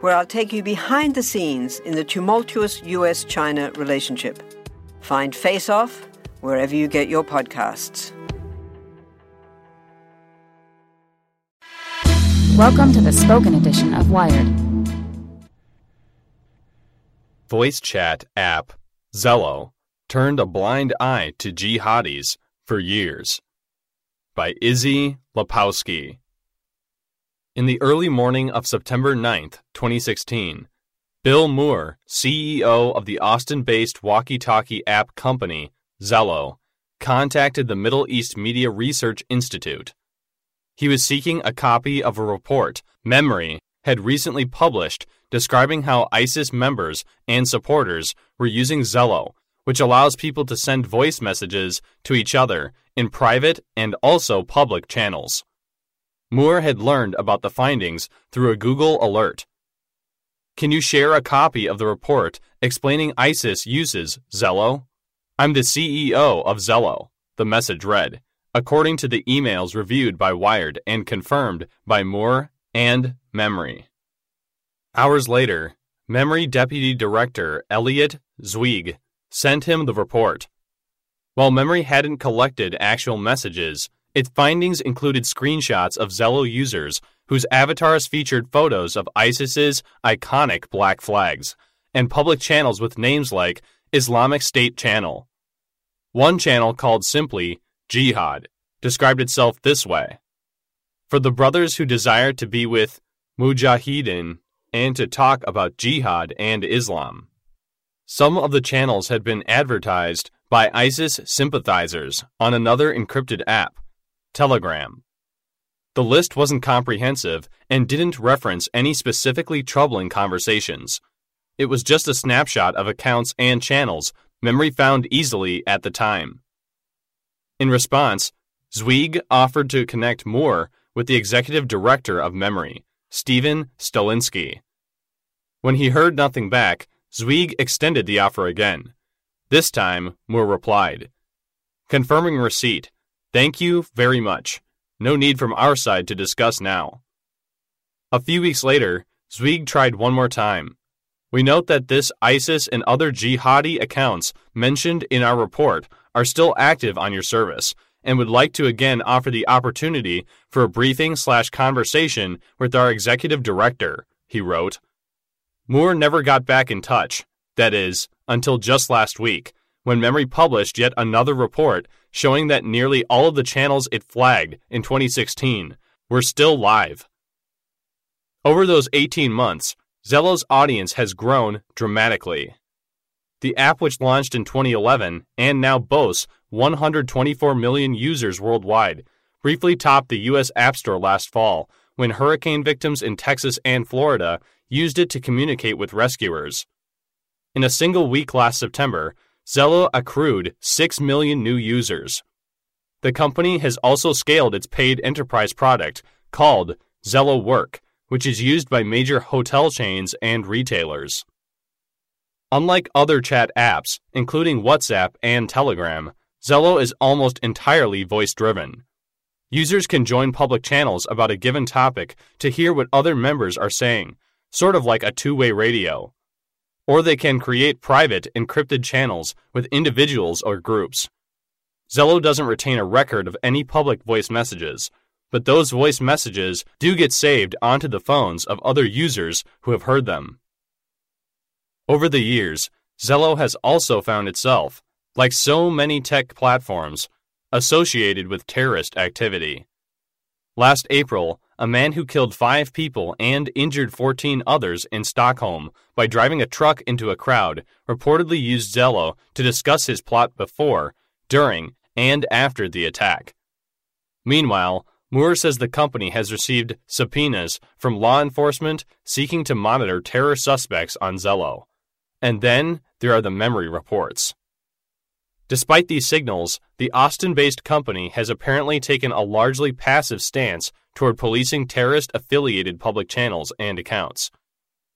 where I'll take you behind the scenes in the tumultuous U.S.-China relationship. Find Face Off wherever you get your podcasts. Welcome to the spoken edition of Wired. Voice chat app Zello turned a blind eye to jihadis for years. By Izzy Lapowski. In the early morning of September 9th, 2016, Bill Moore, CEO of the Austin-based walkie-talkie app company Zello, contacted the Middle East Media Research Institute. He was seeking a copy of a report MEMRI had recently published describing how ISIS members and supporters were using Zello, which allows people to send voice messages to each other in private and also public channels. Moore had learned about the findings through a Google Alert. Can you share a copy of the report explaining ISIS uses Zello? I'm the CEO of Zello, the message read, according to the emails reviewed by Wired and confirmed by Moore and MEMRI. Hours later, MEMRI Deputy Director Elliot Zweig sent him the report. While MEMRI hadn't collected actual messages, its findings included screenshots of Zello users whose avatars featured photos of ISIS's iconic black flags and public channels with names like Islamic State Channel. One channel called simply Jihad described itself this way: for the brothers who desire to be with Mujahideen and to talk about jihad and Islam. Some of the channels had been advertised by ISIS sympathizers on another encrypted app, Telegram. The list wasn't comprehensive and didn't reference any specifically troubling conversations. It was just a snapshot of accounts and channels MEMRI found easily at the time. In response, Zweig offered to connect Moore with the executive director of MEMRI, Steven Stalinsky. When he heard nothing back, Zweig extended the offer again. This time, Moore replied, confirming receipt. Thank you very much. No need from our side to discuss now. A few weeks later, Zweig tried one more time. We note that this ISIS and other jihadi accounts mentioned in our report are still active on your service and would like to again offer the opportunity for a briefing/conversation with our executive director, he wrote. Moore never got back in touch, that is, until just last week, when MEMRI published yet another report showing that nearly all of the channels it flagged in 2016 were still live. Over those 18 months, Zello's audience has grown dramatically. The app, which launched in 2011 and now boasts 124 million users worldwide, briefly topped the U.S. App Store last fall when hurricane victims in Texas and Florida used it to communicate with rescuers. In a single week last September, Zello accrued 6 million new users. The company has also scaled its paid enterprise product called Zello Work, which is used by major hotel chains and retailers. Unlike other chat apps, including WhatsApp and Telegram, Zello is almost entirely voice-driven. Users can join public channels about a given topic to hear what other members are saying, sort of like a two-way radio. Or they can create private, encrypted channels with individuals or groups. Zello doesn't retain a record of any public voice messages, but those voice messages do get saved onto the phones of other users who have heard them. Over the years, Zello has also found itself, like so many tech platforms, associated with terrorist activity. Last April, a man who killed 5 people and injured 14 others in Stockholm by driving a truck into a crowd reportedly used Zello to discuss his plot before, during, and after the attack. Meanwhile, Moore says the company has received subpoenas from law enforcement seeking to monitor terror suspects on Zello. And then there are the MEMRI reports. Despite these signals, the Austin-based company has apparently taken a largely passive stance toward policing terrorist-affiliated public channels and accounts,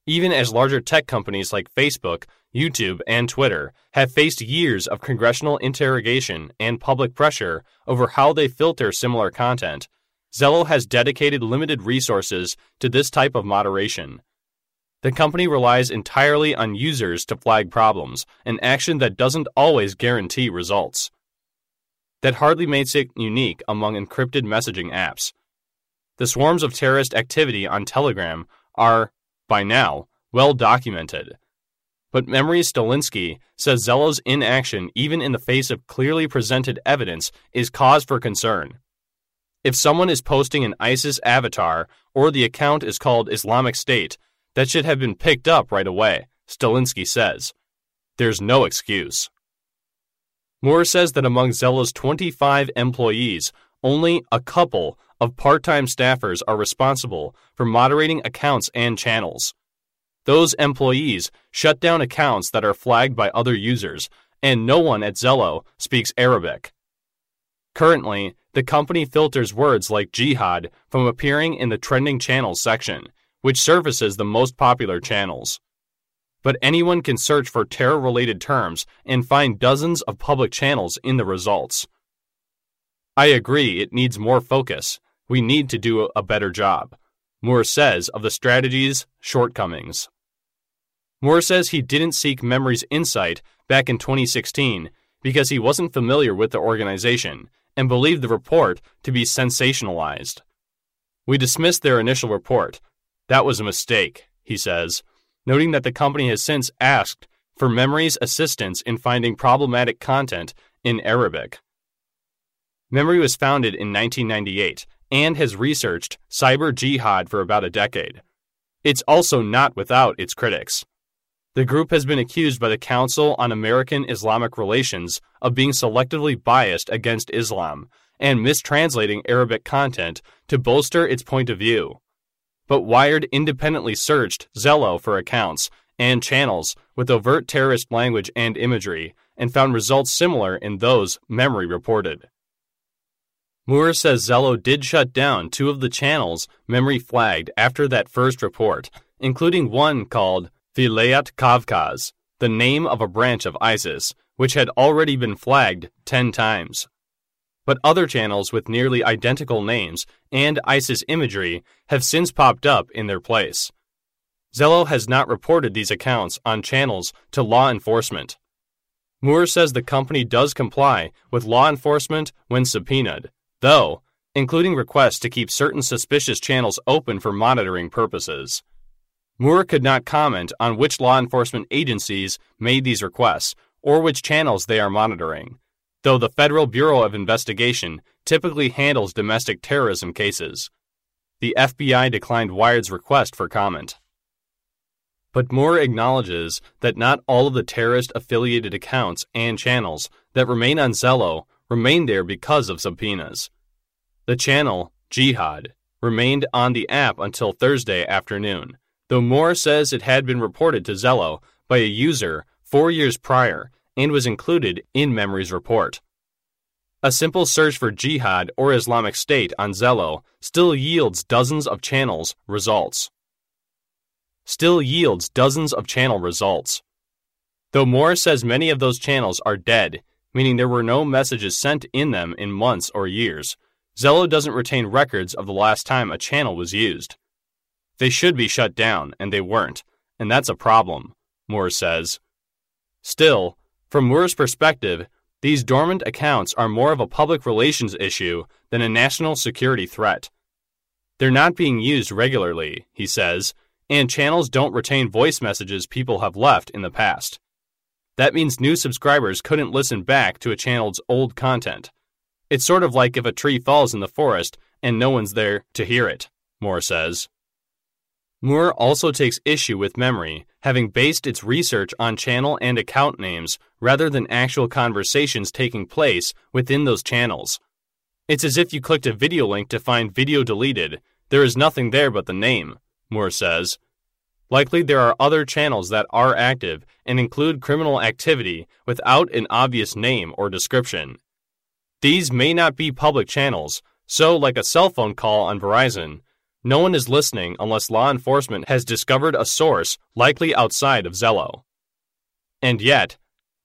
even as larger tech companies like Facebook, YouTube, and Twitter have faced years of congressional interrogation and public pressure over how they filter similar content. Zello has dedicated limited resources to this type of moderation. The company relies entirely on users to flag problems, an action that doesn't always guarantee results. That hardly makes it unique among encrypted messaging apps. The swarms of terrorist activity on Telegram are, by now, well documented. But MEMRI Stalinsky says Zello's inaction, even in the face of clearly presented evidence, is cause for concern. If someone is posting an ISIS avatar or the account is called Islamic State, that should have been picked up right away, Stalinsky says. There's no excuse. Moore says that among Zello's 25 employees, only a couple of part-time staffers are responsible for moderating accounts and channels. Those employees shut down accounts that are flagged by other users, and no one at Zello speaks Arabic. Currently, the company filters words like jihad from appearing in the trending channels section, which surfaces the most popular channels. But anyone can search for terror-related terms and find dozens of public channels in the results. I agree it needs more focus. We need to do a better job, Moore says of the strategy's shortcomings. Moore says he didn't seek MEMRI's insight back in 2016 because he wasn't familiar with the organization and believed the report to be sensationalized. We dismissed their initial report. That was a mistake, he says, noting that the company has since asked for MEMRI's assistance in finding problematic content in Arabic. MEMRI was founded in 1998 and has researched cyber jihad for about a decade. It's also not without its critics. The group has been accused by the Council on American-Islamic Relations of being selectively biased against Islam and mistranslating Arabic content to bolster its point of view. But Wired independently searched Zello for accounts and channels with overt terrorist language and imagery and found results similar in those MEMRI reported. Moore says Zello did shut down 2 of the channels MEMRI flagged after that first report, including one called Vilayat Kavkaz, the name of a branch of ISIS, which had already been flagged 10 times. But other channels with nearly identical names and ISIS imagery have since popped up in their place. Zello has not reported these accounts on channels to law enforcement. Moore says the company does comply with law enforcement when subpoenaed, though, including requests to keep certain suspicious channels open for monitoring purposes. Moore could not comment on which law enforcement agencies made these requests or which channels they are monitoring, though the Federal Bureau of Investigation typically handles domestic terrorism cases. The FBI declined Wired's request for comment. But Moore acknowledges that not all of the terrorist-affiliated accounts and channels that remain on Zello remain there because of subpoenas. The channel, Jihad, remained on the app until Thursday afternoon, though Moore says it had been reported to Zello by a user 4 years prior and was included in MEMRI's report. A simple search for jihad or Islamic State on Zello still yields dozens of channel results. Though Moore says many of those channels are dead, meaning there were no messages sent in them in months or years, Zello doesn't retain records of the last time a channel was used. They should be shut down, and they weren't, and that's a problem, Moore says. Still, from Moore's perspective, these dormant accounts are more of a public relations issue than a national security threat. They're not being used regularly, he says, and channels don't retain voice messages people have left in the past. That means new subscribers couldn't listen back to a channel's old content. It's sort of like if a tree falls in the forest and no one's there to hear it, Moore says. Moore also takes issue with MEMRI, having based its research on channel and account names rather than actual conversations taking place within those channels. It's as if you clicked a video link to find video deleted. There is nothing there but the name, Moore says. Likely there are other channels that are active and include criminal activity without an obvious name or description. These may not be public channels, so like a cell phone call on Verizon, no one is listening unless law enforcement has discovered a source likely outside of Zello. And yet,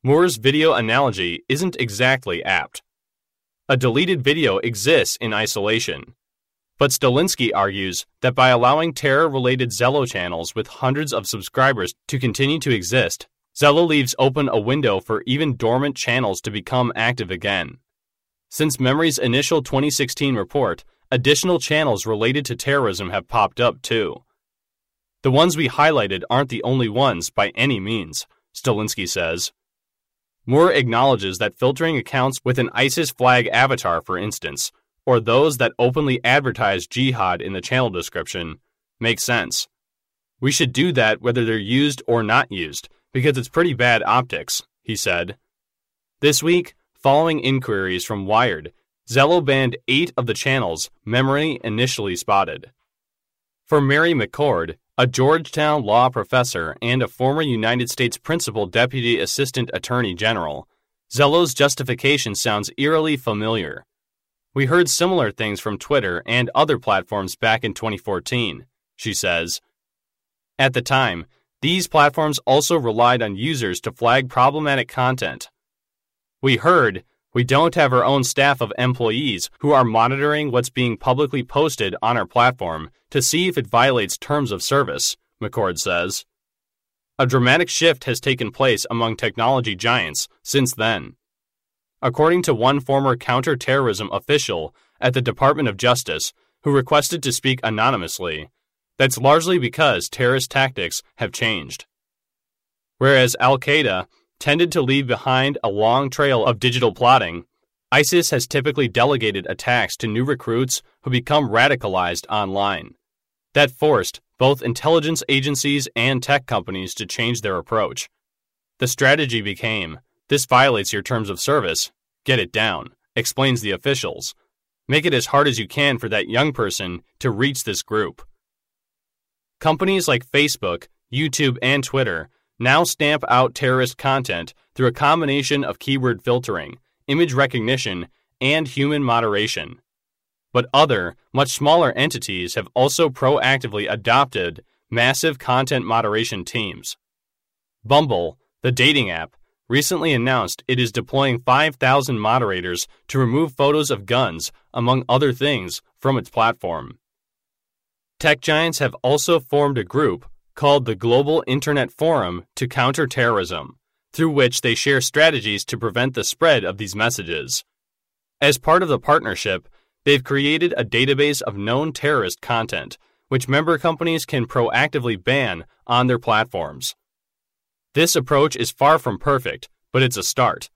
Moore's video analogy isn't exactly apt. A deleted video exists in isolation. But Stalinsky argues that by allowing terror-related Zello channels with hundreds of subscribers to continue to exist, Zello leaves open a window for even dormant channels to become active again. Since MEMRI's initial 2016 report, additional channels related to terrorism have popped up too. The ones we highlighted aren't the only ones by any means, Stalinsky says. Moore acknowledges that filtering accounts with an ISIS flag avatar, for instance, or those that openly advertise jihad in the channel description, makes sense. We should do that whether they're used or not used, because it's pretty bad optics, he said. This week, following inquiries from Wired, Zello banned 8 of the channels MEMRI initially spotted. For Mary McCord, a Georgetown law professor and a former United States Principal Deputy Assistant Attorney General, Zello's justification sounds eerily familiar. We heard similar things from Twitter and other platforms back in 2014, she says. At the time, these platforms also relied on users to flag problematic content. We heard, we don't have our own staff of employees who are monitoring what's being publicly posted on our platform to see if it violates terms of service, McCord says. A dramatic shift has taken place among technology giants since then. According to one former counter-terrorism official at the Department of Justice, who requested to speak anonymously, that's largely because terrorist tactics have changed. Whereas Al-Qaeda tended to leave behind a long trail of digital plotting, ISIS has typically delegated attacks to new recruits who become radicalized online. That forced both intelligence agencies and tech companies to change their approach. The strategy became, this violates your terms of service. Get it down, explains the officials. Make it as hard as you can for that young person to reach this group. Companies like Facebook, YouTube, and Twitter now stamp out terrorist content through a combination of keyword filtering, image recognition, and human moderation. But other, much smaller entities have also proactively adopted massive content moderation teams. Bumble, the dating app, recently announced it is deploying 5,000 moderators to remove photos of guns, among other things, from its platform. Tech giants have also formed a group called the Global Internet Forum to Counter Terrorism, through which they share strategies to prevent the spread of these messages. As part of the partnership, they've created a database of known terrorist content, which member companies can proactively ban on their platforms. This approach is far from perfect, but it's a start.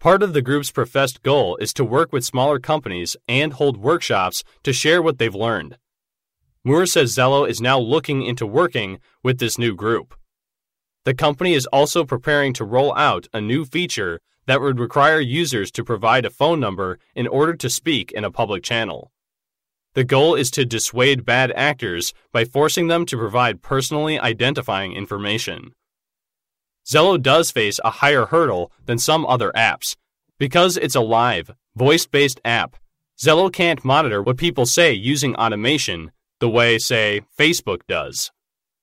Part of the group's professed goal is to work with smaller companies and hold workshops to share what they've learned. Moore says Zello is now looking into working with this new group. The company is also preparing to roll out a new feature that would require users to provide a phone number in order to speak in a public channel. The goal is to dissuade bad actors by forcing them to provide personally identifying information. Zello does face a higher hurdle than some other apps. Because it's a live, voice-based app, Zello can't monitor what people say using automation the way, say, Facebook does.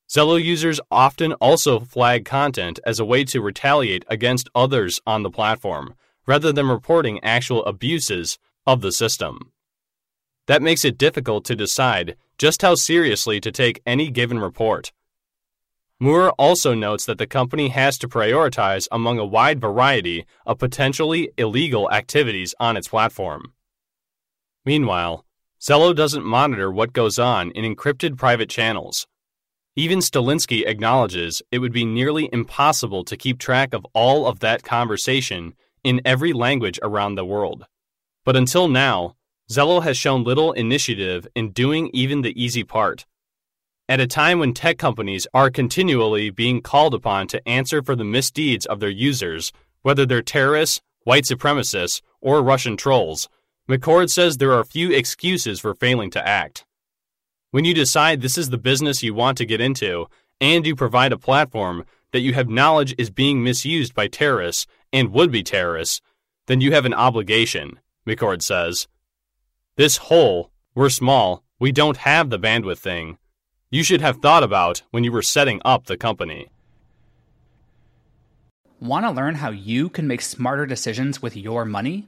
Zello users often also flag content as a way to retaliate against others on the platform, rather than reporting actual abuses of the system. That makes it difficult to decide just how seriously to take any given report. Moore also notes that the company has to prioritize among a wide variety of potentially illegal activities on its platform. Meanwhile, Zello doesn't monitor what goes on in encrypted private channels. Even Stalinsky acknowledges it would be nearly impossible to keep track of all of that conversation in every language around the world. But until now, Zello has shown little initiative in doing even the easy part. At a time when tech companies are continually being called upon to answer for the misdeeds of their users, whether they're terrorists, white supremacists, or Russian trolls, McCord says there are few excuses for failing to act. When you decide this is the business you want to get into, and you provide a platform that you have knowledge is being misused by terrorists and would-be terrorists, then you have an obligation, McCord says. This whole, we're small, we don't have the bandwidth thing, you should have thought about when you were setting up the company. Want to learn how you can make smarter decisions with your money?